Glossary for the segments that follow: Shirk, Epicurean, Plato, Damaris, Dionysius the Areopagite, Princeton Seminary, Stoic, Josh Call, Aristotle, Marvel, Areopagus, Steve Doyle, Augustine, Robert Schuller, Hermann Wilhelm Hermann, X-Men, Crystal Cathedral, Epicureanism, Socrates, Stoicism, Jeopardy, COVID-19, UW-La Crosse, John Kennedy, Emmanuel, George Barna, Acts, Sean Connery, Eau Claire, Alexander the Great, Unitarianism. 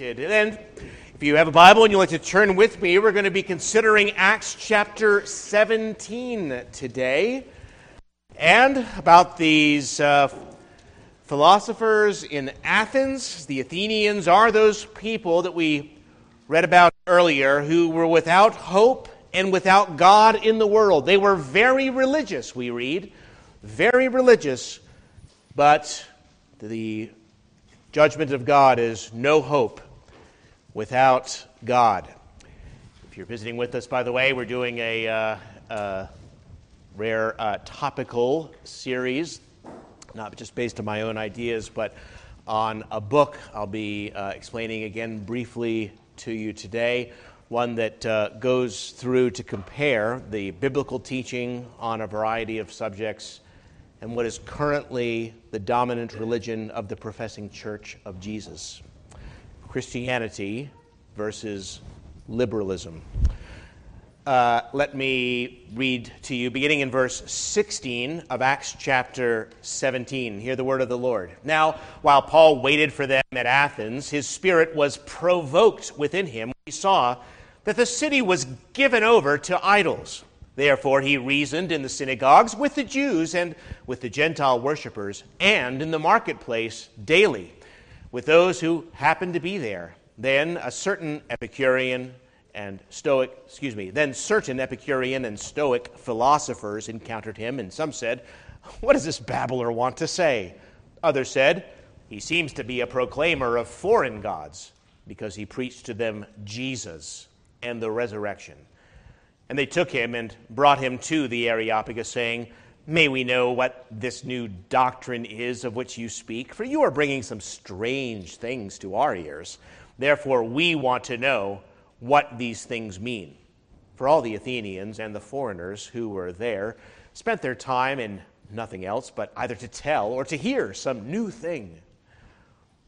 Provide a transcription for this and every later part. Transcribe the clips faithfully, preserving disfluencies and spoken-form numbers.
And if you have a Bible and you'd like to turn with me, we're going to be considering Acts chapter seventeen today, and about these uh, philosophers in Athens. The Athenians are those people that we read about earlier who were without hope and without God in the world. They were very religious, we read, very religious, but the judgment of God is no hope without God. If you're visiting with us, by the way, we're doing a uh, uh, rare uh, topical series, not just based on my own ideas, but on a book I'll be uh, explaining again briefly to you today, one that uh, goes through to compare the biblical teaching on a variety of subjects and what is currently the dominant religion of the professing Church of Jesus. Christianity versus liberalism. Uh, let me read to you, beginning in verse sixteen of Acts chapter seventeen. Hear the word of the Lord. Now, while Paul waited for them at Athens, his spirit was provoked within him when he saw that the city was given over to idols. Therefore he reasoned in the synagogues with the Jews and with the Gentile worshippers, and in the marketplace daily with those who happened to be there. Then a certain Epicurean and Stoic, excuse me, then certain Epicurean and Stoic philosophers encountered him, and some said, "What does this babbler want to say?" Others said, "He seems to be a proclaimer of foreign gods, because he preached to them Jesus and the resurrection." And they took him and brought him to the Areopagus, saying, "May we know what this new doctrine is of which you speak? For you are bringing some strange things to our ears. Therefore we want to know what these things mean." For all the Athenians and the foreigners who were there spent their time in nothing else but either to tell or to hear some new thing.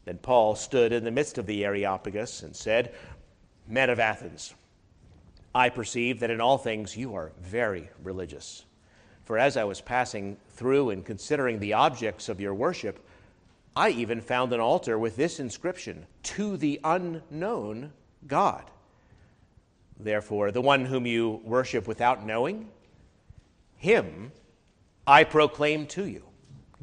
Then Paul stood in the midst of the Areopagus and said, "Men of Athens, I perceive that in all things you are very religious. For as I was passing through and considering the objects of your worship, I even found an altar with this inscription, 'To the unknown God.' Therefore, the one whom you worship without knowing, him I proclaim to you,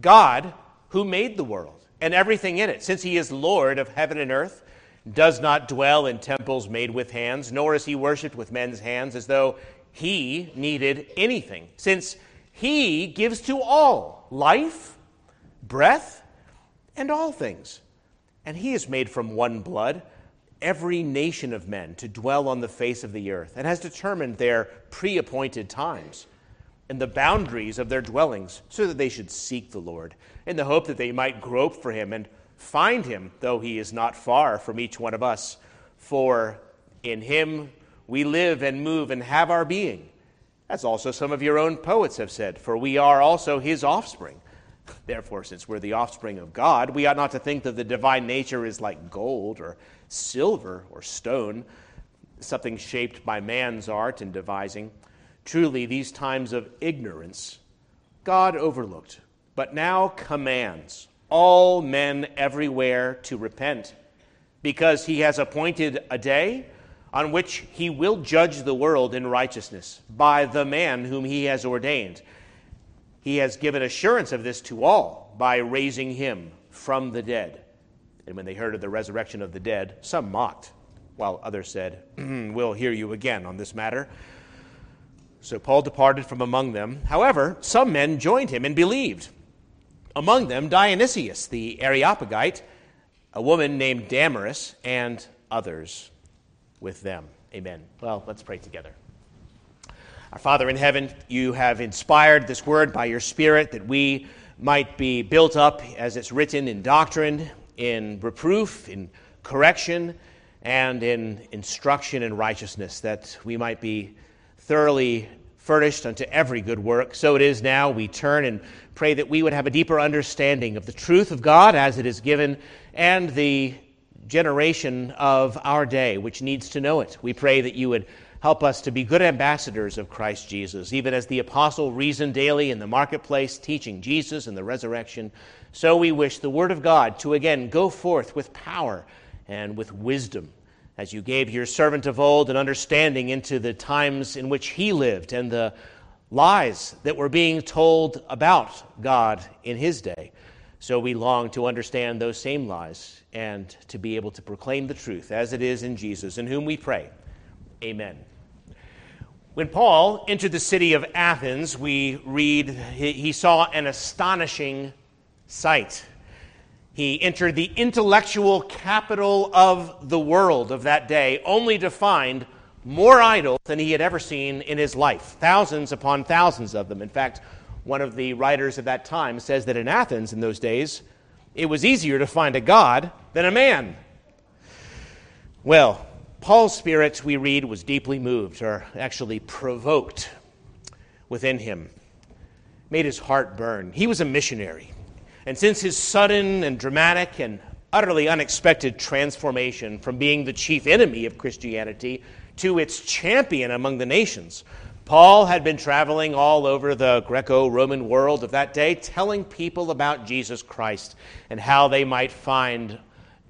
God who made the world and everything in it, since he is Lord of heaven and earth, does not dwell in temples made with hands, nor is he worshipped with men's hands as though he needed anything, since he gives to all life, breath, and all things. And he has made from one blood every nation of men to dwell on the face of the earth, and has determined their pre-appointed times and the boundaries of their dwellings, so that they should seek the Lord, in the hope that they might grope for him and find him, though he is not far from each one of us. For in him we live and move and have our being, as also some of your own poets have said, for we are also his offspring. Therefore, since we're the offspring of God, we ought not to think that the divine nature is like gold or silver or stone, something shaped by man's art and devising. Truly, these times of ignorance God overlooked, but now commands all men everywhere to repent, because he has appointed a day on which he will judge the world in righteousness by the man whom he has ordained. He has given assurance of this to all by raising him from the dead." And when they heard of the resurrection of the dead, some mocked, while others said, "We'll hear you again on this matter." So Paul departed from among them. However, some men joined him and believed, among them Dionysius the Areopagite, a woman named Damaris, and others with them. Amen. Well, let's pray together. Our Father in heaven, you have inspired this word by your Spirit that we might be built up as it's written in doctrine, in reproof, in correction, and in instruction in righteousness, that we might be thoroughly furnished unto every good work. So it is now we turn and pray that we would have a deeper understanding of the truth of God as it is given, and the generation of our day which needs to know it. We pray that you would help us to be good ambassadors of Christ Jesus, even as the apostle reasoned daily in the marketplace, teaching Jesus and the resurrection. So we wish the word of God to again go forth with power and with wisdom, as you gave your servant of old an understanding into the times in which he lived and the lies that were being told about God in his day. So we long to understand those same lies and to be able to proclaim the truth as it is in Jesus, in whom we pray. Amen. When Paul entered the city of Athens, we read he saw an astonishing sight. He entered the intellectual capital of the world of that day, only to find more idols than he had ever seen in his life, thousands upon thousands of them. In fact, one of the writers of that time says that in Athens in those days, it was easier to find a god than a man. Well, Paul's spirit, we read, was deeply moved, or actually provoked within him, made his heart burn. He was a missionary. And since his sudden and dramatic and utterly unexpected transformation from being the chief enemy of Christianity to its champion among the nations, Paul had been traveling all over the Greco-Roman world of that day, telling people about Jesus Christ and how they might find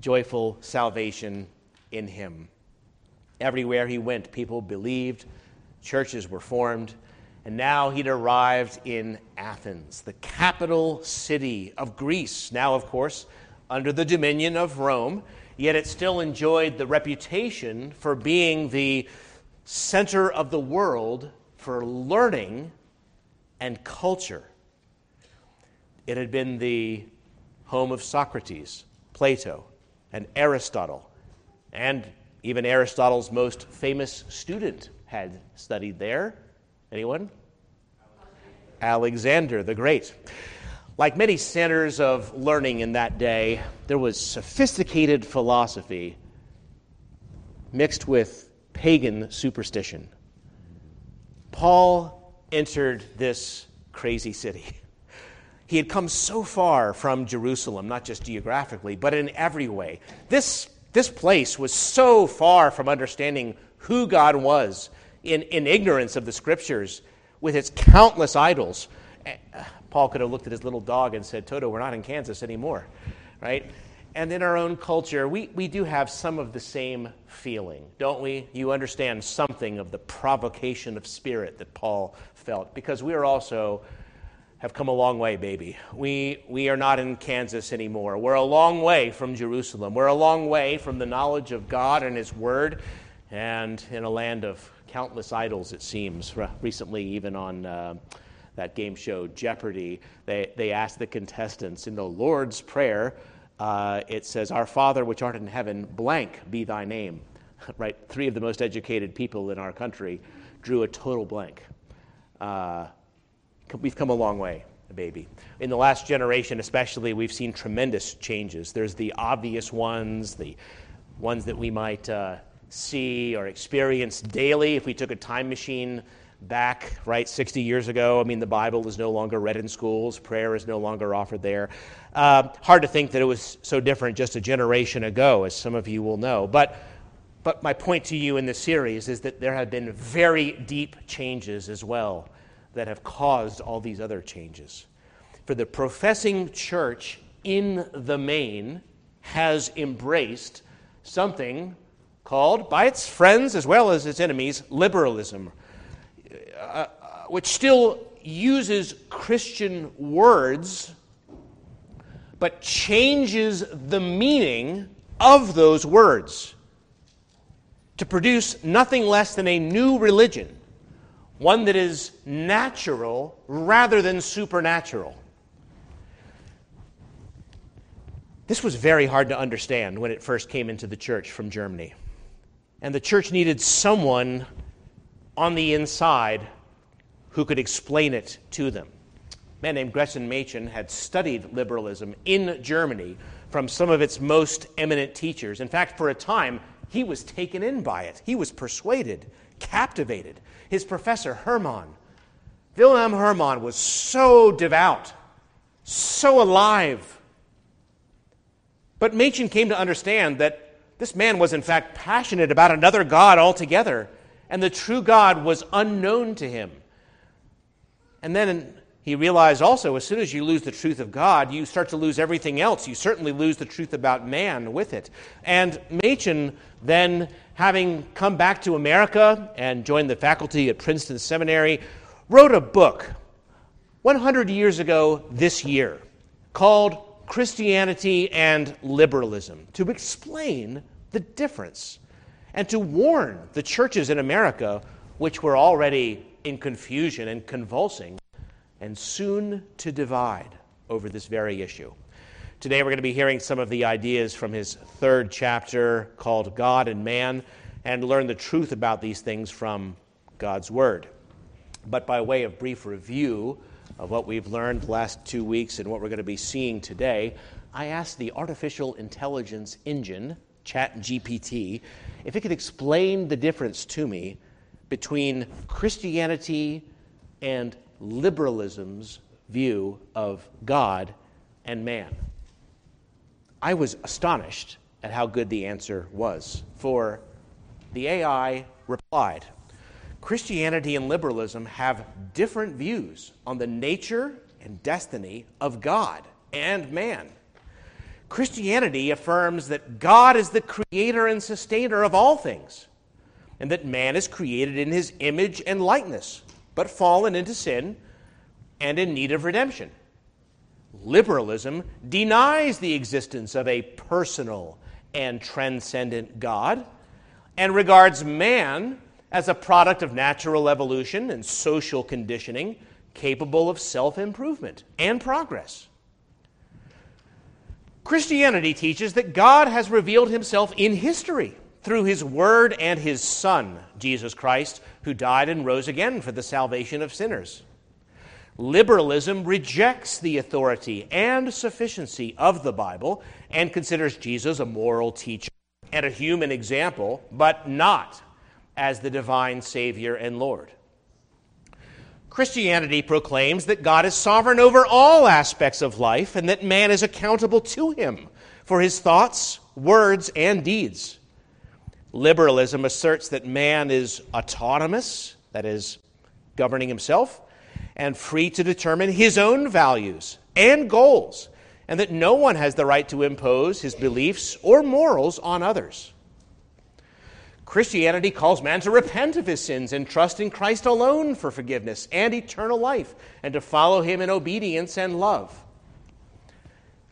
joyful salvation in him. Everywhere he went, people believed, churches were formed, and now he'd arrived in Athens, the capital city of Greece, now, of course, under the dominion of Rome, yet it still enjoyed the reputation for being the center of the world for learning and culture. It had been the home of Socrates, Plato, and Aristotle, and even Aristotle's most famous student had studied there. Anyone? Alexander the Great. Like many centers of learning in that day, there was sophisticated philosophy mixed with pagan superstition. Paul entered this crazy city. He had come so far from Jerusalem, not just geographically, but in every way. This, this place was so far from understanding who God was. In, in ignorance of the Scriptures, with its countless idols. Paul could have looked at his little dog and said, Toto, we're not in Kansas anymore, right? And in our own culture, we, we do have some of the same feeling, don't we? You understand something of the provocation of spirit that Paul felt, because we are also have come a long way, baby. We, we are not in Kansas anymore. We're a long way from Jerusalem. We're a long way from the knowledge of God and His Word, and in a land of countless idols, it seems. Recently, even on uh, that game show Jeopardy, they, they asked the contestants in the Lord's Prayer, uh, it says, Our Father which art in heaven, blank be thy name. Right? Three of the most educated people in our country drew a total blank. Uh, we've come a long way, baby. In the last generation especially, we've seen tremendous changes. There's the obvious ones, the ones that we might Uh, see or experience daily if we took a time machine back, right, sixty years ago. I mean, the Bible is no longer read in schools. Prayer is no longer offered there. Uh, hard to think that it was so different just a generation ago, as some of you will know. But, but my point to you in this series is that there have been very deep changes as well that have caused all these other changes. For the professing church in the main has embraced something called by its friends as well as its enemies, liberalism, uh, which still uses Christian words but changes the meaning of those words to produce nothing less than a new religion, one that is natural rather than supernatural. This was very hard to understand when it first came into the church from Germany. And the church needed someone on the inside who could explain it to them. A man named Gresham Machen had studied liberalism in Germany from some of its most eminent teachers. In fact, for a time, he was taken in by it. He was persuaded, captivated. His professor, Hermann, Wilhelm Hermann, was so devout, so alive. But Machen came to understand that this man was, in fact, passionate about another God altogether, and the true God was unknown to him. And then He realized also, as soon as you lose the truth of God, you start to lose everything else. You certainly lose the truth about man with it. And Machen, then, having come back to America and joined the faculty at Princeton Seminary, wrote a book one hundred years ago this year called Christianity and Liberalism, to explain the difference and to warn the churches in America, which were already in confusion and convulsing, and soon to divide over this very issue. Today we're going to be hearing some of the ideas from his third chapter called God and Man, and learn the truth about these things from God's Word. But by way of brief review of what we've learned the last two weeks and what we're going to be seeing today, I asked the artificial intelligence engine, ChatGPT, if it could explain the difference to me between Christianity and liberalism's view of God and man. I was astonished at how good the answer was, for the A I replied, "Christianity and liberalism have different views on the nature and destiny of God and man. Christianity affirms that God is the creator and sustainer of all things, and that man is created in his image and likeness, but fallen into sin and in need of redemption. Liberalism denies the existence of a personal and transcendent God, and regards man as a product of natural evolution and social conditioning, capable of self-improvement and progress. Christianity teaches that God has revealed himself in history through his word and his Son, Jesus Christ, who died and rose again for the salvation of sinners. Liberalism rejects the authority and sufficiency of the Bible and considers Jesus a moral teacher and a human example, but not as the divine Savior and Lord. Christianity proclaims that God is sovereign over all aspects of life and that man is accountable to him for his thoughts, words, and deeds. Liberalism asserts that man is autonomous, that is, governing himself, and free to determine his own values and goals, and that no one has the right to impose his beliefs or morals on others. Christianity calls man to repent of his sins and trust in Christ alone for forgiveness and eternal life, and to follow him in obedience and love.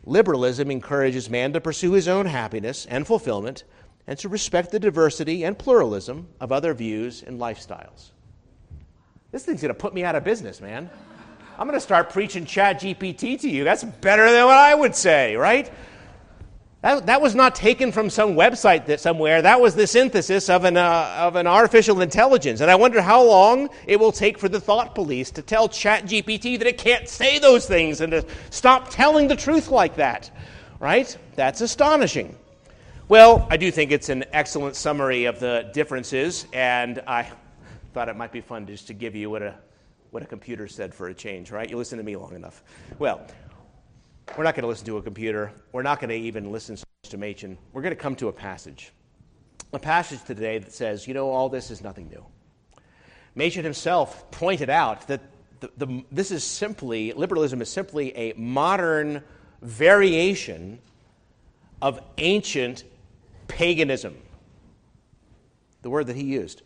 Liberalism encourages man to pursue his own happiness and fulfillment, and to respect the diversity and pluralism of other views and lifestyles." This thing's going to put me out of business, man. I'm going to start preaching ChatGPT to you. That's better than what I would say, right? That, that was not taken from some website that somewhere. That was the synthesis of an, uh, of an artificial intelligence. And I wonder how long it will take for the thought police to tell ChatGPT that it can't say those things and to stop telling the truth like that, right? That's astonishing. Well, I do think it's an excellent summary of the differences, and I thought it might be fun just to give you what a what a computer said for a change, right? You listen to me long enough. Well, we're not going to listen to a computer. We're not going to even listen so much to Machen. We're going to come to a passage, a passage today that says, you know, all this is nothing new. Machen himself pointed out that the, the, this is simply, liberalism is simply a modern variation of ancient paganism, the word that he used.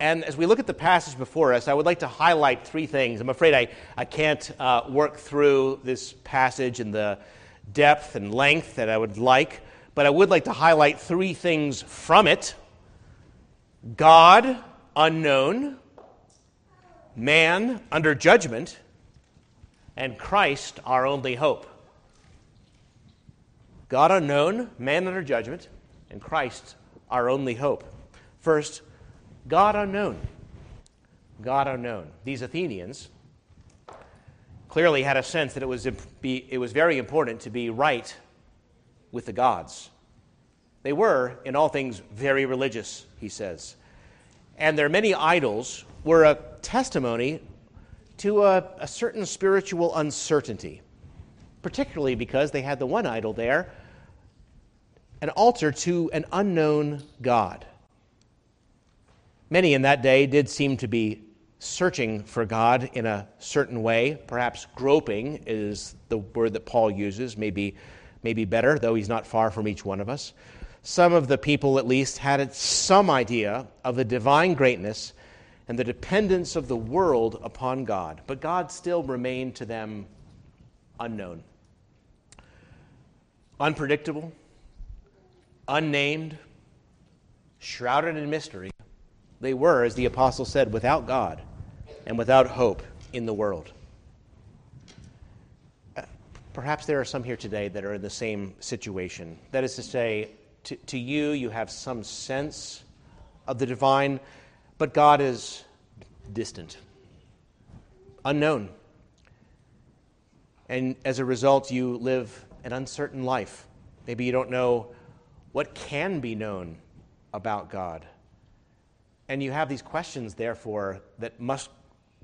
And as we look at the passage before us, I would like to highlight three things. I'm afraid I, I can't uh, work through this passage in the depth and length that I would like, but I would like to highlight three things from it. God, unknown; man, under judgment; and Christ, our only hope. God unknown, man under judgment, and Christ our only hope. First, God unknown. God unknown. These Athenians clearly had a sense that it was it was very important to be right with the gods. They were, in all things, very religious, he says. And their many idols were a testimony to a, a certain spiritual uncertainty, particularly because they had the one idol there, an altar to an unknown God. Many in that day did seem to be searching for God in a certain way. Perhaps groping is the word that Paul uses, maybe, maybe better, though he's not far from each one of us. Some of the people, at least, had some idea of the divine greatness and the dependence of the world upon God. But God still remained to them unknown, unpredictable, unnamed, shrouded in mystery. They were, as the apostle said, without God and without hope in the world. Perhaps there are some here today that are in the same situation. That is to say, To, to you, you have some sense of the divine, but God is distant, unknown. And as a result, you live an uncertain life. Maybe you don't know what can be known about God. And you have these questions, therefore, that must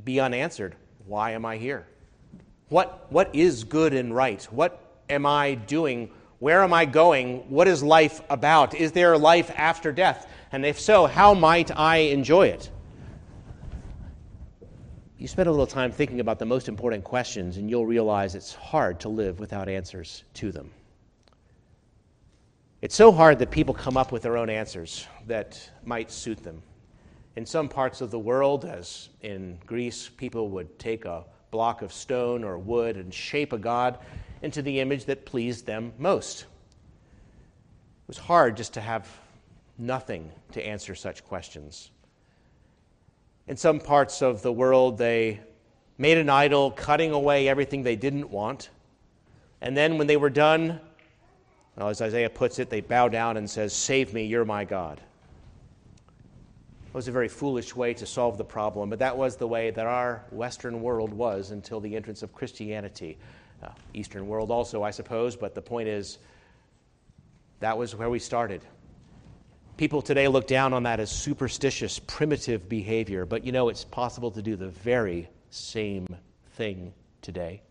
be unanswered. Why am I here? What, what is good and right? What am I doing? Where am I going? What is life about? Is there life after death? And if so, how might I enjoy it? You spend a little time thinking about the most important questions, and you'll realize it's hard to live without answers to them. It's so hard that people come up with their own answers that might suit them. In some parts of the world, as in Greece, people would take a block of stone or wood and shape a god into the image that pleased them most. It was hard just to have nothing to answer such questions. In some parts of the world, they made an idol, cutting away everything they didn't want. And then when they were done, well, as Isaiah puts it, they bow down and says, "Save me, you're my God." It was a very foolish way to solve the problem, but that was the way that our Western world was until the entrance of Christianity. Uh, Eastern world also, I suppose, but the point is that was where we started. People today look down on that as superstitious, primitive behavior, but you know, it's possible to do the very same thing today,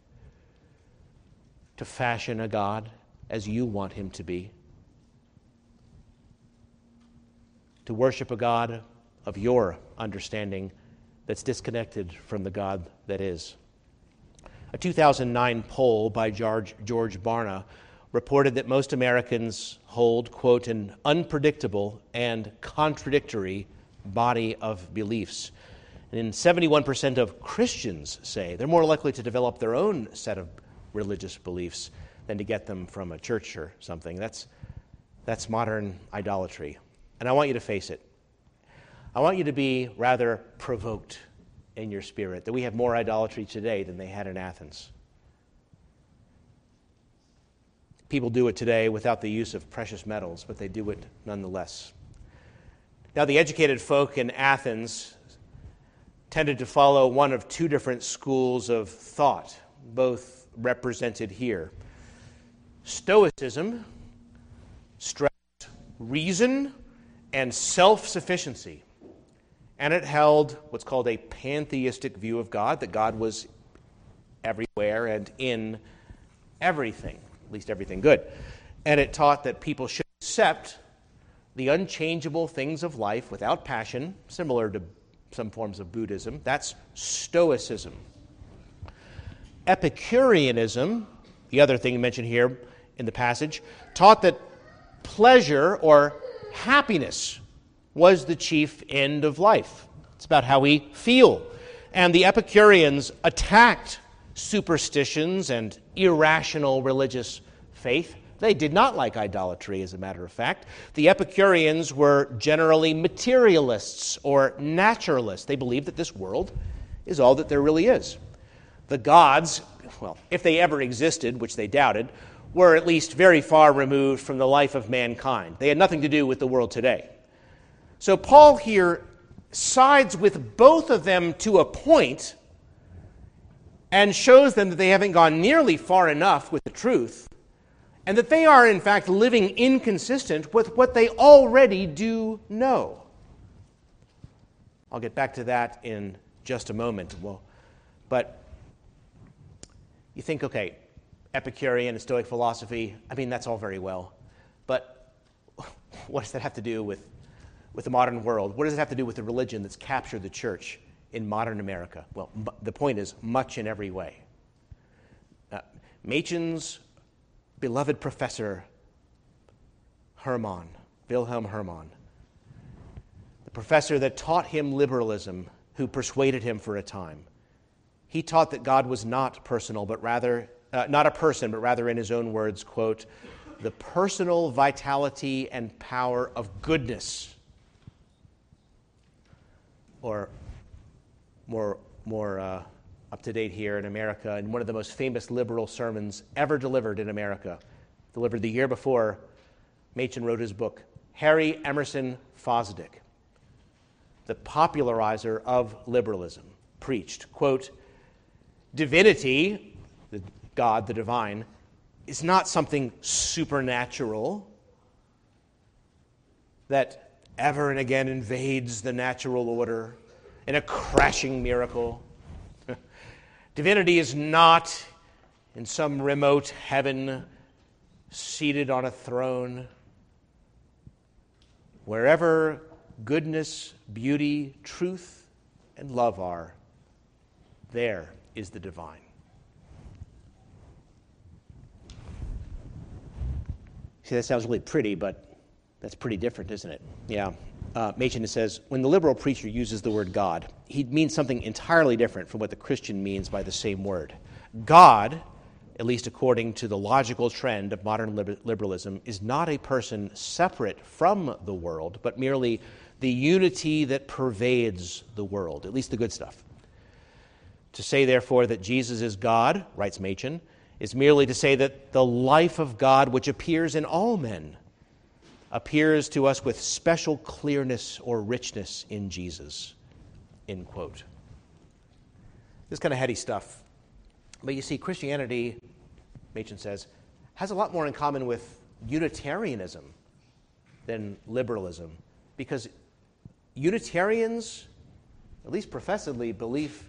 to fashion a God as you want him to be, to worship a God of your understanding that's disconnected from the God that is. A two thousand nine poll by George, George Barna reported that most Americans hold, quote, an unpredictable and contradictory body of beliefs. And seventy-one percent of Christians say they're more likely to develop their own set of religious beliefs than to get them from a church or something. That's, that's modern idolatry. And I want you to face it. I want you to be rather provoked in your spirit, that we have more idolatry today than they had in Athens. People do it today without the use of precious metals, but they do it nonetheless. Now, the educated folk in Athens tended to follow one of two different schools of thought, both represented here. Stoicism stressed reason and self-sufficiency. And it held what's called a pantheistic view of God, that God was everywhere and in everything, at least everything good. And it taught that people should accept the unchangeable things of life without passion, similar to some forms of Buddhism. That's Stoicism. Epicureanism, the other thing mentioned here in the passage, taught that pleasure or happiness was the chief end of life. It's about how we feel. And the Epicureans attacked superstitions and irrational religious faith. They did not like idolatry, as a matter of fact. The Epicureans were generally materialists or naturalists. They believed that this world is all that there really is. The gods, well, if they ever existed, which they doubted, were at least very far removed from the life of mankind. They had nothing to do with the world today. So Paul here sides with both of them to a point and shows them that they haven't gone nearly far enough with the truth and that they are, in fact, living inconsistent with what they already do know. I'll get back to that in just a moment. Well, but you think, okay, Epicurean and Stoic philosophy, I mean, that's all very well, but what does that have to do with... with the modern world? What does it have to do with the religion that's captured the church in modern America? Well, m- the point is much in every way. Uh, Machen's beloved professor, Hermann, Wilhelm Hermann, the professor that taught him liberalism, who persuaded him for a time, he taught that God was not personal, but rather, uh, not a person, but rather, in his own words, quote, the personal vitality and power of goodness. Or more, more uh, up to date here in America, in one of the most famous liberal sermons ever delivered in America, delivered the year before Machen wrote his book, Harry Emerson Fosdick, the popularizer of liberalism, preached, quote, divinity, the God, the divine, is not something supernatural that ever and again invades the natural order in a crashing miracle. Divinity is not in some remote heaven seated on a throne. Wherever goodness, beauty, truth, and love are, there is the divine. See, that sounds really pretty, but that's pretty different, isn't it? Yeah. Uh, Machen says, when the liberal preacher uses the word God, he means something entirely different from what the Christian means by the same word. God, at least according to the logical trend of modern liber- liberalism, is not a person separate from the world, but merely the unity that pervades the world, at least the good stuff. To say, therefore, that Jesus is God, writes Machen, is merely to say that the life of God, which appears in all men, appears to us with special clearness or richness in Jesus, end quote. This kind of heady stuff. But you see, Christianity, Machen says, has a lot more in common with Unitarianism than liberalism, because Unitarians, at least professedly, believe,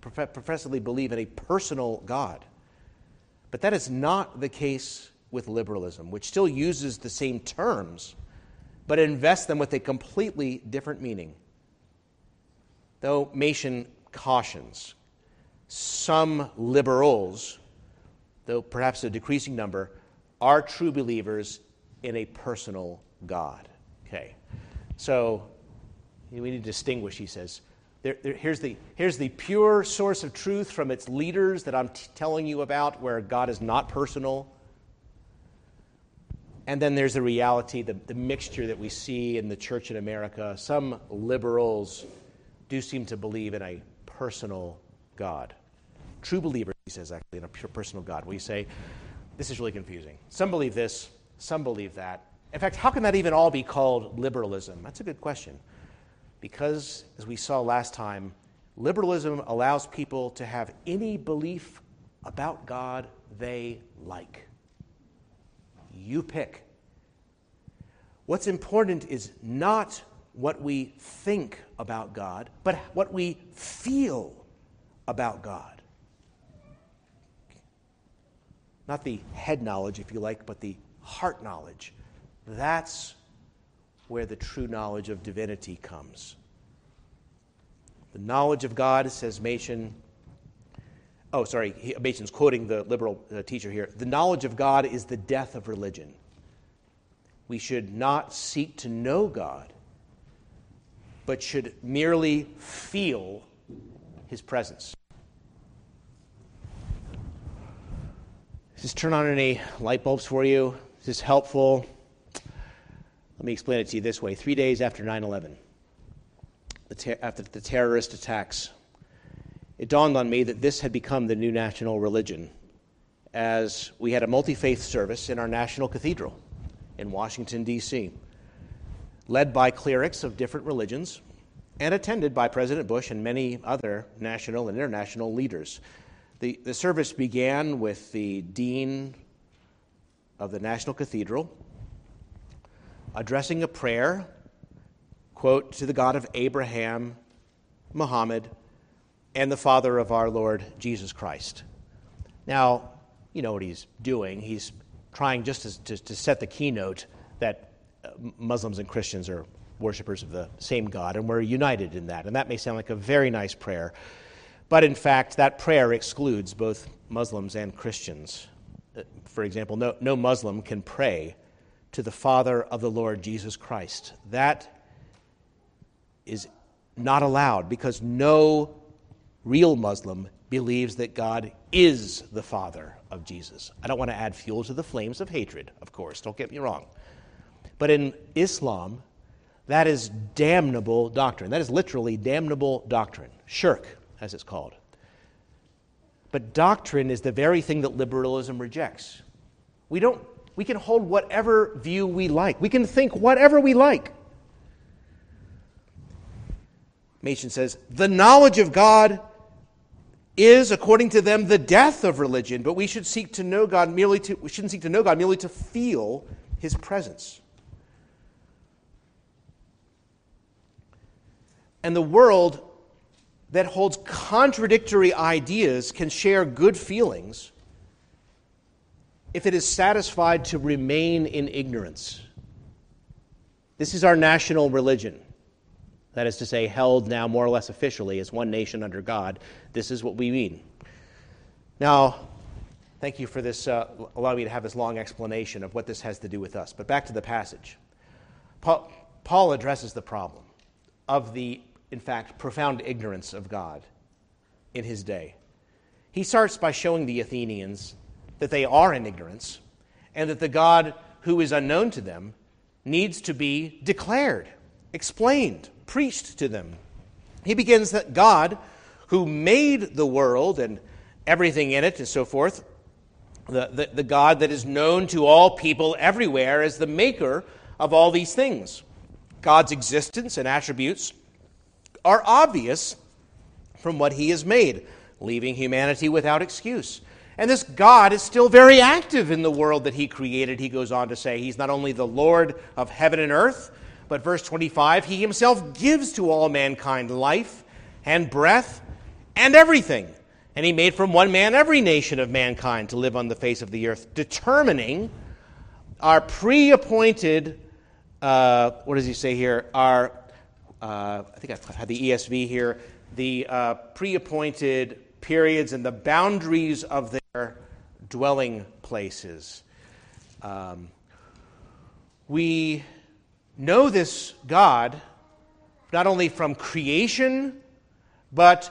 prof- professedly believe in a personal God. But that is not the case with liberalism, which still uses the same terms, but invests them with a completely different meaning. Though Machen cautions, some liberals, though perhaps a decreasing number, are true believers in a personal God. Okay, so we need to distinguish, he says. There, there, here's the here's the pure source of truth from its leaders that I'm t- telling you about, where God is not personal. And then there's the reality, the, the mixture that we see in the church in America. Some liberals do seem to believe in a personal God. True believers, he says, actually, in a pure personal God. We say, this is really confusing. Some believe this, some believe that. In fact, how can that even all be called liberalism? That's a good question. Because, as we saw last time, liberalism allows people to have any belief about God they like. You pick. What's important is not what we think about God, but what we feel about God. Not the head knowledge, if you like, but the heart knowledge. That's where the true knowledge of divinity comes. The knowledge of God, says Machen, oh, sorry, he, Machen's quoting the liberal uh, teacher here. The knowledge of God is the death of religion. We should not seek to know God, but should merely feel his presence. Does this turn on any light bulbs for you? Is this helpful? Let me explain it to you this way. Three days after nine eleven, the ter- after the terrorist attacks, it dawned on me that this had become the new national religion, as we had a multi-faith service in our national cathedral in Washington, D C, led by clerics of different religions and attended by President Bush and many other national and international leaders. The, the service began with the dean of the National Cathedral addressing a prayer, quote, to the God of Abraham, Muhammad, and the Father of our Lord Jesus Christ. Now, you know what he's doing. He's trying just to, to, to set the keynote that Muslims and Christians are worshipers of the same God, and we're united in that. And that may sound like a very nice prayer, but in fact, that prayer excludes both Muslims and Christians. For example, no, no Muslim can pray to the Father of the Lord Jesus Christ. That is not allowed, because no real Muslim believes that God is the Father of Jesus. I don't want to add fuel to the flames of hatred, of course, don't get me wrong. But in Islam, that is damnable doctrine. That is literally damnable doctrine. Shirk, as it's called. But doctrine is the very thing that liberalism rejects. We don't, we can hold whatever view we like. We can think whatever we like. Machen says, the knowledge of God is, according to them, the death of religion, but we should seek to know God merely to, we shouldn't seek to know God merely to feel his presence. And the world that holds contradictory ideas can share good feelings if it is satisfied to remain in ignorance. This is our national religion. That is to say, held now more or less officially as one nation under God. This is what we mean. Now, thank you for this, uh, allowing me to have this long explanation of what this has to do with us. But back to the passage. Paul, Paul addresses the problem of the, in fact, profound ignorance of God in his day. He starts by showing the Athenians that they are in ignorance and that the God who is unknown to them needs to be declared, explained, preached to them. He begins that God, who made the world and everything in it and so forth, the, the, the God that is known to all people everywhere as the maker of all these things. God's existence and attributes are obvious from what he has made, leaving humanity without excuse. And this God is still very active in the world that he created. He goes on to say he's not only the Lord of heaven and earth, but verse twenty-five, he himself gives to all mankind life and breath and everything. And he made from one man every nation of mankind to live on the face of the earth, determining our pre-appointed, uh, what does he say here? Our, uh, I think I had the E S V here, the uh, pre-appointed periods and the boundaries of their dwelling places. Um, we... know this God not only from creation, but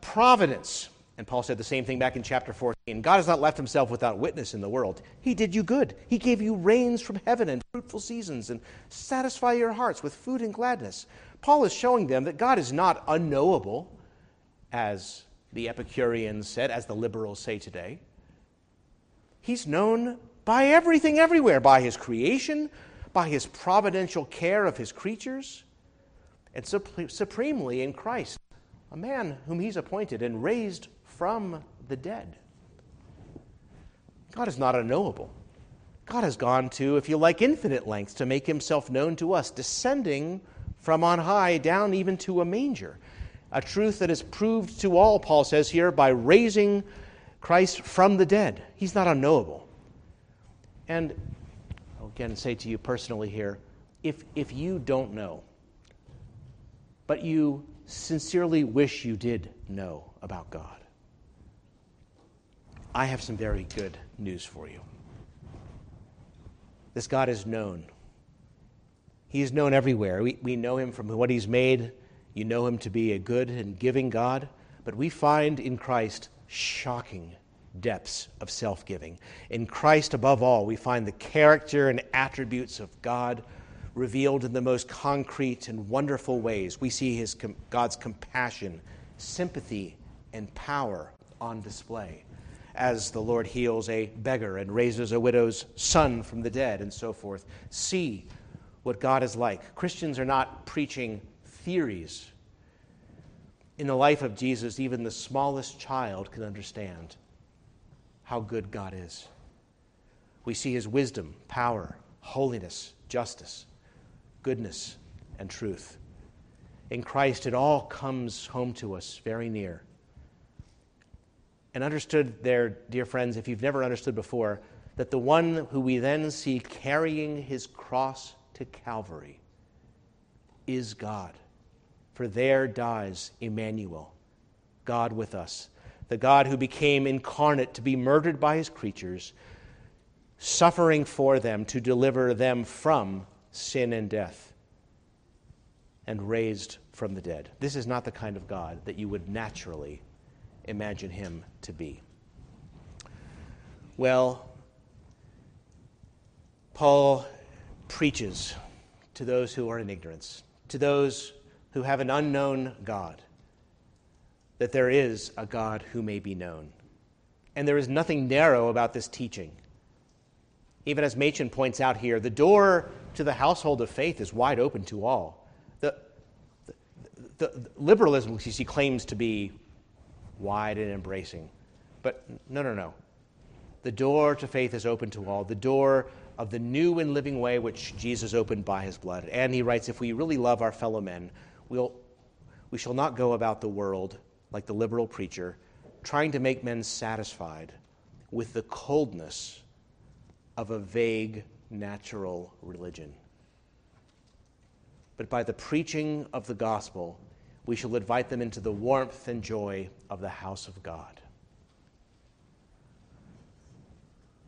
providence. And Paul said the same thing back in chapter fourteen. God has not left himself without witness in the world. He did you good. He gave you rains from heaven and fruitful seasons and satisfy your hearts with food and gladness. Paul is showing them that God is not unknowable, as the Epicureans said, as the liberals say today. He's known by everything everywhere, by his creation, by his providential care of his creatures, and sup- supremely in Christ, a man whom he's appointed and raised from the dead. God is not unknowable. God has gone to, if you like, infinite lengths to make himself known to us, descending from on high down even to a manger, a truth that is proved to all, Paul says here, by raising Christ from the dead. He's not unknowable. And again, say to you personally here, if if you don't know, but you sincerely wish you did know about God, I have some very good news for you. This God is known. He is known everywhere. We, we know him from what he's made. You know him to be a good and giving God, but we find in Christ shocking depths of self-giving. In Christ, above all, we find the character and attributes of God revealed in the most concrete and wonderful ways. We see his God's compassion, sympathy, and power on display as the Lord heals a beggar and raises a widow's son from the dead and so forth. See what God is like. Christians are not preaching theories. In the life of Jesus, even the smallest child can understand how good God is. We see his wisdom, power, holiness, justice, goodness, and truth. In Christ, it all comes home to us very near. And understood there, dear friends, if you've never understood before, that the one who we then see carrying his cross to Calvary is God, for there dies Emmanuel, God with us, the God who became incarnate to be murdered by his creatures, suffering for them to deliver them from sin and death, and raised from the dead. This is not the kind of God that you would naturally imagine him to be. Well, Paul preaches to those who are in ignorance, to those who have an unknown God, that there is a God who may be known. And there is nothing narrow about this teaching. Even as Machen points out here, the door to the household of faith is wide open to all. The, the, the, the liberalism, you see, claims to be wide and embracing. But no, no, no. The door to faith is open to all. The door of the new and living way which Jesus opened by his blood. And he writes, if we really love our fellow men, we'll, we shall not go about the world like the liberal preacher, trying to make men satisfied with the coldness of a vague, natural religion. But by the preaching of the gospel, we shall invite them into the warmth and joy of the house of God.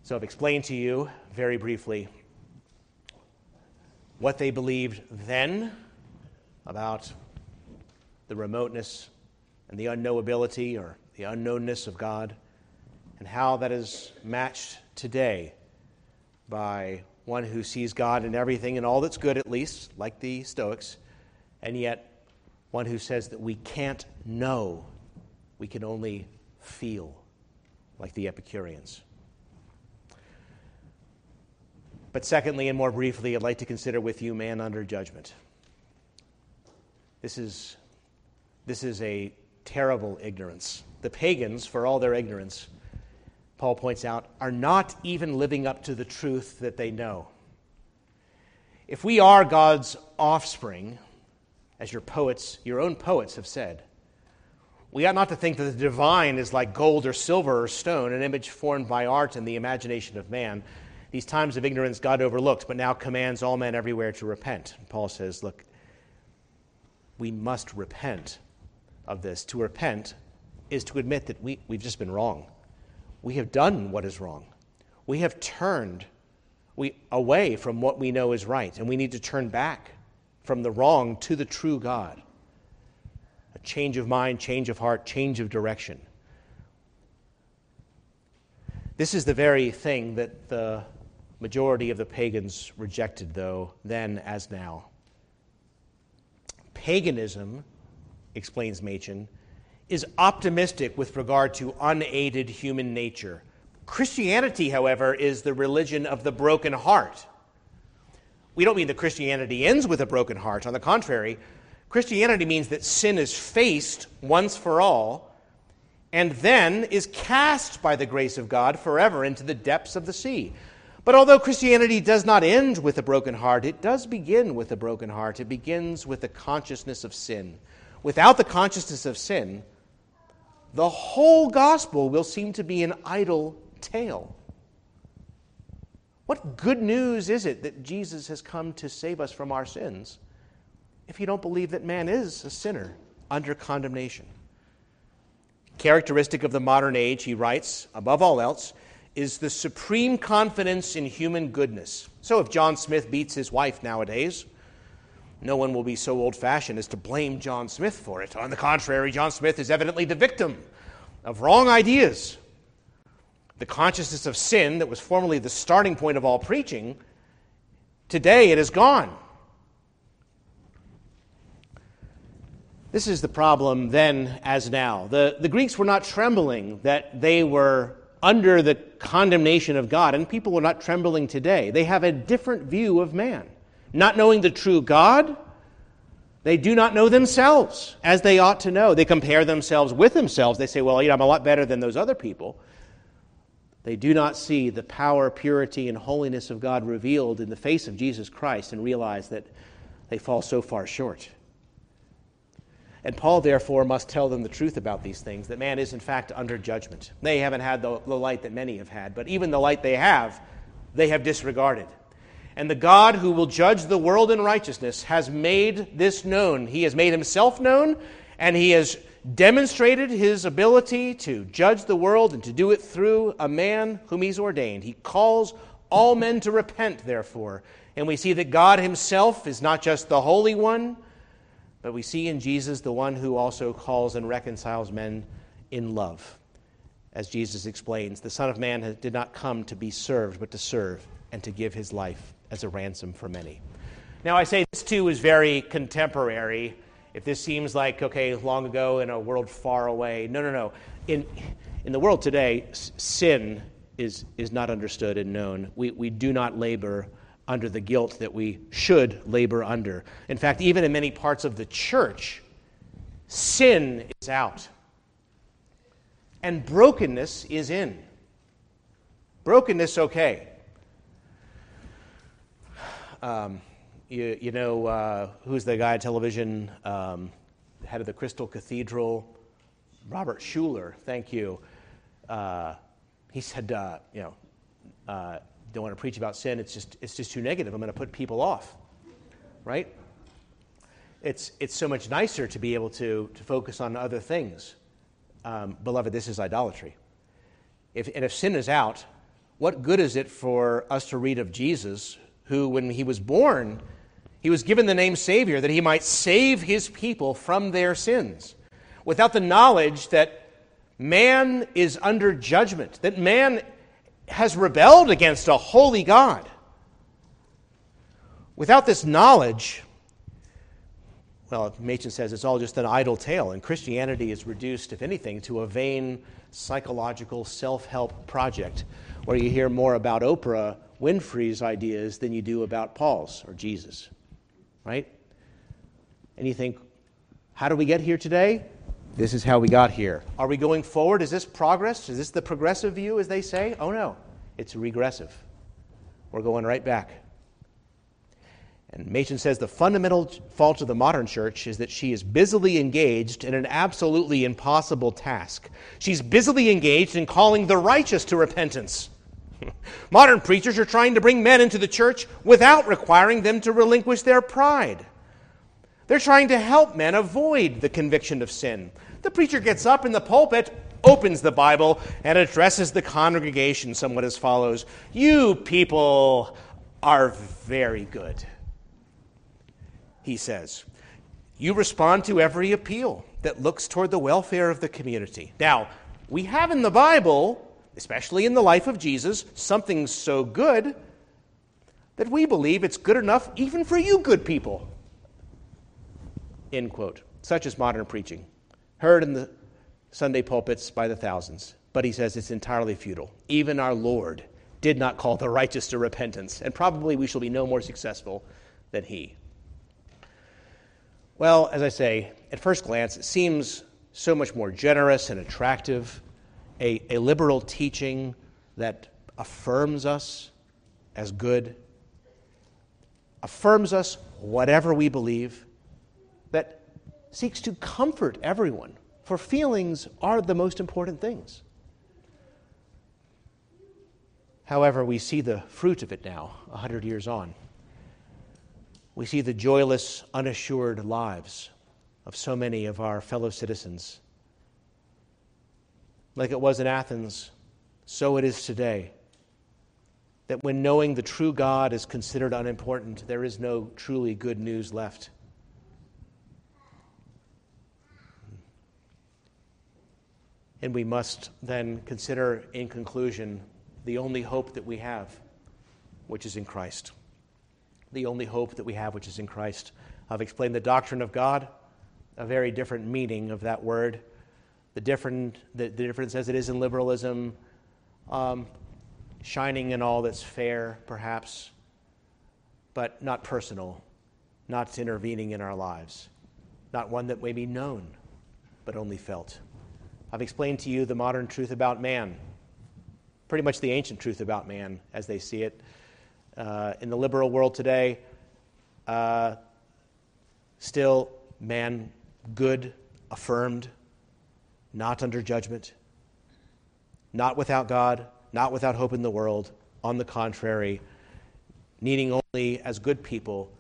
So I've explained to you, very briefly, what they believed then about the remoteness and the unknowability or the unknownness of God, and how that is matched today by one who sees God in everything and all that's good, at least, like the Stoics, and yet one who says that we can't know, we can only feel, like the Epicureans. But secondly, and more briefly, I'd like to consider with you man under judgment. This is, this is a terrible ignorance. The pagans, for all their ignorance, Paul points out, are not even living up to the truth that they know. If we are God's offspring, as your poets, your own poets have said, we ought not to think that the divine is like gold or silver or stone, an image formed by art and the imagination of man. These times of ignorance God overlooked, but now commands all men everywhere to repent. And Paul says, look, we must repent of this. To repent is to admit that we, we've just been wrong. We have done what is wrong. We have turned we, away from what we know is right, and we need to turn back from the wrong to the true God. A change of mind, change of heart, change of direction. This is the very thing that the majority of the pagans rejected, though, then as now. Paganism, explains Machen, is optimistic with regard to unaided human nature. Christianity, however, is the religion of the broken heart. We don't mean that Christianity ends with a broken heart. On the contrary, Christianity means that sin is faced once for all and then is cast by the grace of God forever into the depths of the sea. But although Christianity does not end with a broken heart, it does begin with a broken heart. It begins with the consciousness of sin. Without the consciousness of sin, the whole gospel will seem to be an idle tale. What good news is it that Jesus has come to save us from our sins if you don't believe that man is a sinner under condemnation? Characteristic of the modern age, he writes, above all else, is the supreme confidence in human goodness. So if John Smith beats his wife nowadays, no one will be so old-fashioned as to blame John Smith for it. On the contrary, John Smith is evidently the victim of wrong ideas. The consciousness of sin that was formerly the starting point of all preaching, today it is gone. This is the problem then as now. The, the Greeks were not trembling that they were under the condemnation of God, and people are not trembling today. They have a different view of man. Not knowing the true God, they do not know themselves as they ought to know. They compare themselves with themselves. They say, well, you know, I'm a lot better than those other people. They do not see the power, purity, and holiness of God revealed in the face of Jesus Christ and realize that they fall so far short. And Paul, therefore, must tell them the truth about these things, that man is, in fact, under judgment. They haven't had the, the light that many have had, but even the light they have, they have disregarded. And the God who will judge the world in righteousness has made this known. He has made himself known, and he has demonstrated his ability to judge the world and to do it through a man whom he's ordained. He calls all men to repent, therefore. And we see that God himself is not just the Holy One, but we see in Jesus the one who also calls and reconciles men in love. As Jesus explains, the Son of Man did not come to be served, but to serve and to give his life as a ransom for many. Now, I say this, too, is very contemporary. If this seems like, okay, long ago in a world far away, no, no, no. In in the world today, sin is is not understood and known. We we do not labor under the guilt that we should labor under. In fact, even in many parts of the church, sin is out. And brokenness is in. Brokenness, okay. Um, you, you know, uh, who's the guy on television, um, head of the Crystal Cathedral? Robert Schuller, thank you. Uh, he said, uh, you know, uh, don't want to preach about sin, it's just it's just too negative. I'm going to put people off, right? It's it's so much nicer to be able to, to focus on other things. Um, beloved, this is idolatry. If, and if sin is out, what good is it for us to read of Jesus, who, when he was born, he was given the name Savior that he might save his people from their sins, without the knowledge that man is under judgment, that man has rebelled against a holy God. Without this knowledge, well, Machen says it's all just an idle tale, and Christianity is reduced, if anything, to a vain psychological self-help project where you hear more about Oprah Winfrey's ideas than you do about Paul's or Jesus, right? And you think, how do we get here today? This is how we got here. Are we going forward? Is this progress? Is this the progressive view, as they say? Oh, no. It's regressive. We're going right back. And Machen says the fundamental fault of the modern church is that she is busily engaged in an absolutely impossible task. She's busily engaged in calling the righteous to repentance. Modern preachers are trying to bring men into the church without requiring them to relinquish their pride. They're trying to help men avoid the conviction of sin. The preacher gets up in the pulpit, opens the Bible, and addresses the congregation somewhat as follows: "You people are very good," he says. "You respond to every appeal that looks toward the welfare of the community." Now, we have in the Bible, especially in the life of Jesus, something so good that we believe it's good enough even for you good people. End quote. Such is modern preaching, heard in the Sunday pulpits by the thousands. But he says it's entirely futile. Even our Lord did not call the righteous to repentance, and probably we shall be no more successful than he. Well, as I say, at first glance, it seems so much more generous and attractive, a, a liberal teaching that affirms us as good, affirms us whatever we believe, that seeks to comfort everyone, for feelings are the most important things. However, we see the fruit of it now, a hundred years on. We see the joyless, unassured lives of so many of our fellow citizens. Like it was in Athens, so it is today, that when knowing the true God is considered unimportant, there is no truly good news left. And we must then consider, in conclusion, the only hope that we have, which is in Christ. The only hope that we have, which is in Christ. I've explained the doctrine of God, a very different meaning of that word, the different, the, the difference as it is in liberalism, um, shining in all that's fair, perhaps, but not personal, not intervening in our lives, not one that may be known, but only felt. I've explained to you the modern truth about man, pretty much the ancient truth about man as they see it. Uh, in the liberal world today, uh, still man good, affirmed, not under judgment, not without God, not without hope in the world. On the contrary, needing only as good people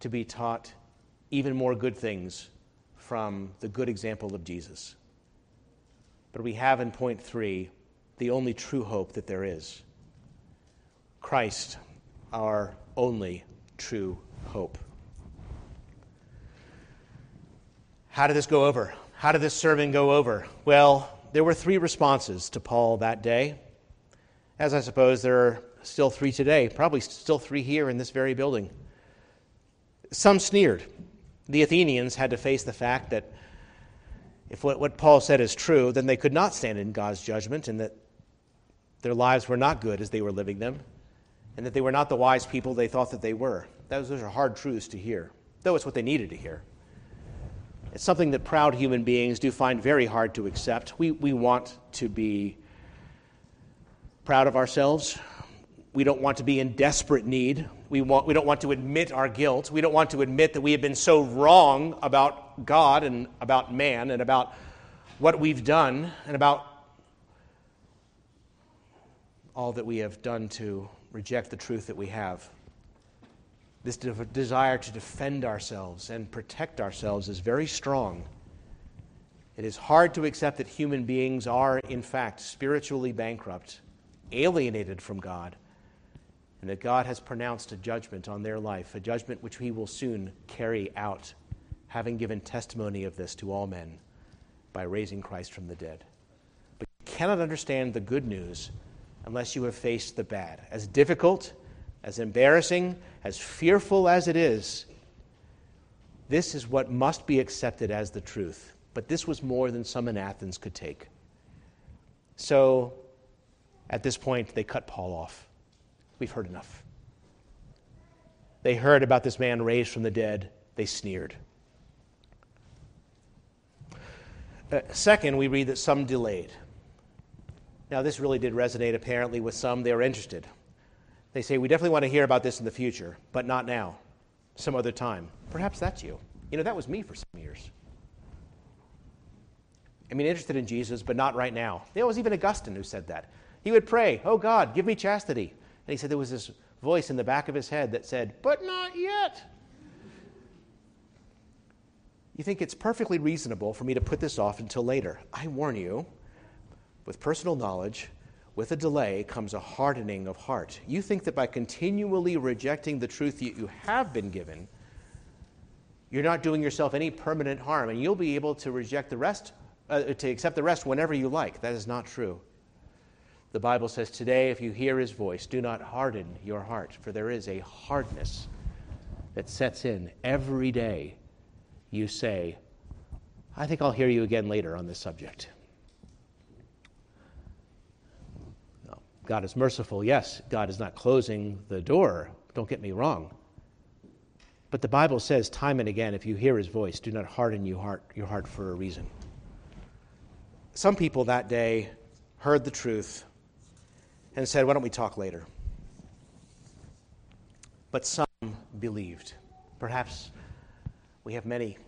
to be taught even more good things from the good example of Jesus. But we have in point three the only true hope that there is. Christ, our only true hope. How did this go over? How did this sermon go over? Well, there were three responses to Paul that day, as I suppose there are still three today, probably still three here in this very building. Some sneered. The Athenians had to face the fact that if what, what Paul said is true, then they could not stand in God's judgment, and that their lives were not good as they were living them, and that they were not the wise people they thought that they were. Those, those are hard truths to hear, though it's what they needed to hear. It's something that proud human beings do find very hard to accept. We, we want to be proud of ourselves. We don't want to be in desperate need. We, want, we don't want to admit our guilt. We don't want to admit that we have been so wrong about God and about man and about what we've done and about all that we have done to reject the truth that we have. This de- desire to defend ourselves and protect ourselves is very strong. It is hard to accept that human beings are, in fact, spiritually bankrupt, alienated from God, and that God has pronounced a judgment on their life, a judgment which he will soon carry out, having given testimony of this to all men by raising Christ from the dead. But you cannot understand the good news unless you have faced the bad, as difficult, as embarrassing, as fearful as it is. This is what must be accepted as the truth. But this was more than some in Athens could take. So, at this point, they cut Paul off. We've heard enough. They heard about this man raised from the dead. They sneered. Uh, second, we read that some delayed. Now, this really did resonate, apparently, with some. They were interested. They say, we definitely want to hear about this in the future, but not now, some other time. Perhaps that's you. You know, that was me for some years. I mean, interested in Jesus, but not right now. There was even Augustine who said that. He would pray, oh God, give me chastity. And he said there was this voice in the back of his head that said, but not yet. You think it's perfectly reasonable for me to put this off until later. I warn you, with personal knowledge, with a delay comes a hardening of heart. You think that by continually rejecting the truth that you have been given, you're not doing yourself any permanent harm, and you'll be able to reject the rest, uh, to accept the rest whenever you like. That is not true. The Bible says, today, if you hear his voice, do not harden your heart, for there is a hardness that sets in every day. You say, I think I'll hear you again later on this subject. No, God is merciful, yes. God is not closing the door, don't get me wrong. But the Bible says time and again, if you hear his voice, do not harden your heart, your heart for a reason. Some people that day heard the truth and said, why don't we talk later? But some believed. Perhaps we have many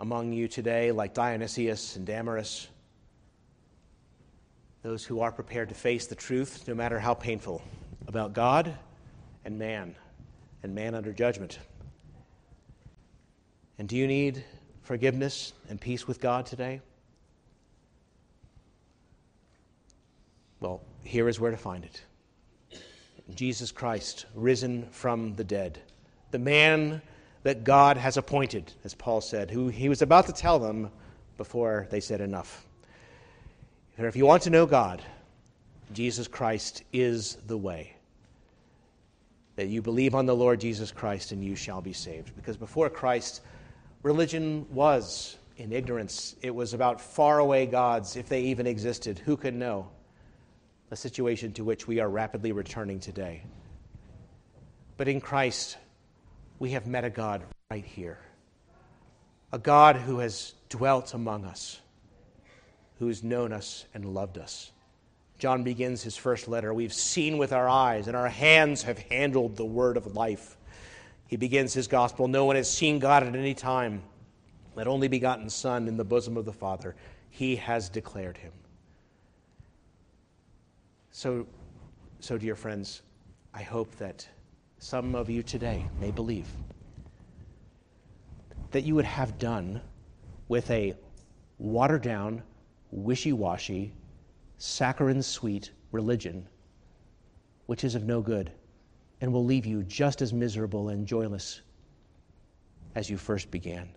among you today, like Dionysius and Damaris, those who are prepared to face the truth, no matter how painful, about God and man, and man under judgment. And do you need forgiveness and peace with God today? Well, here is where to find it. Jesus Christ, risen from the dead, the man that God has appointed, as Paul said, who he was about to tell them before they said enough. And if you want to know God, Jesus Christ is the way. That you believe on the Lord Jesus Christ and you shall be saved. Because before Christ, religion was in ignorance. It was about faraway gods, if they even existed. Who could know? A situation to which we are rapidly returning today. But in Christ, we have met a God right here, a God who has dwelt among us, who has known us and loved us. John begins his first letter, we've seen with our eyes and our hands have handled the word of life. He begins his gospel, no one has seen God at any time. That only begotten Son in the bosom of the Father, he has declared him. So, so dear friends, I hope that some of you today may believe, that you would have done with a watered-down, wishy-washy, saccharine-sweet religion, which is of no good and will leave you just as miserable and joyless as you first began.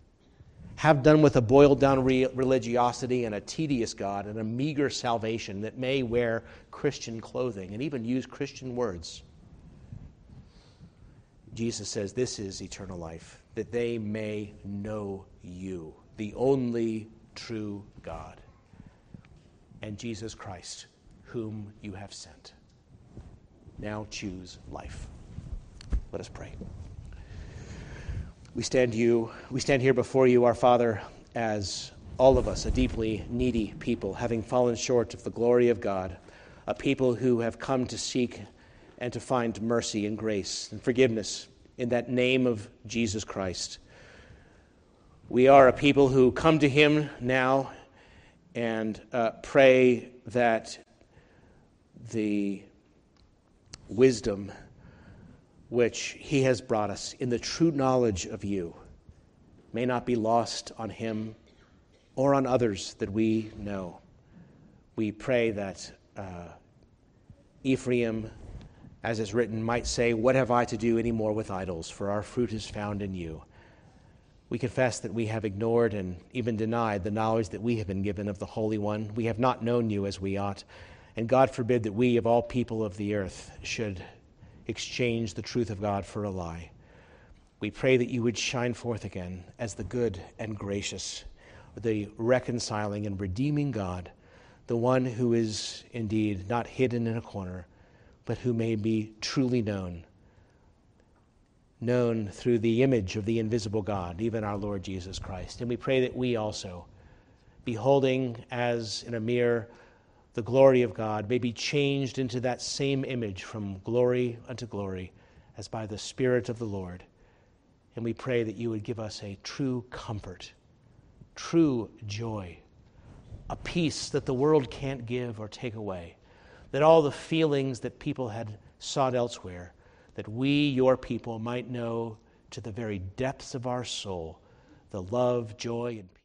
Have done with a boiled-down re- religiosity and a tedious God and a meager salvation that may wear Christian clothing and even use Christian words. Jesus says, this is eternal life, that they may know you, the only true God, and Jesus Christ, whom you have sent. Now choose life. Let us pray. We stand you, we stand here before you, our Father, as all of us, a deeply needy people, having fallen short of the glory of God, a people who have come to seek and to find mercy and grace and forgiveness in that name of Jesus Christ. We are a people who come to him now and uh, pray that the wisdom which he has brought us in the true knowledge of you may not be lost on him or on others that we know. We pray that uh, Ephraim, as is written, might say, what have I to do any more with idols? For our fruit is found in you. We confess that we have ignored and even denied the knowledge that we have been given of the Holy One. We have not known you as we ought. And God forbid that we, of all people of the earth, should exchange the truth of God for a lie. We pray that you would shine forth again as the good and gracious, the reconciling and redeeming God, the one who is indeed not hidden in a corner, but who may be truly known, known through the image of the invisible God, even our Lord Jesus Christ. And we pray that we also, beholding as in a mirror the glory of God, may be changed into that same image from glory unto glory, as by the Spirit of the Lord. And we pray that you would give us a true comfort, true joy, a peace that the world can't give or take away, that all the feelings that people had sought elsewhere, that we, your people, might know to the very depths of our soul the love, joy, and peace.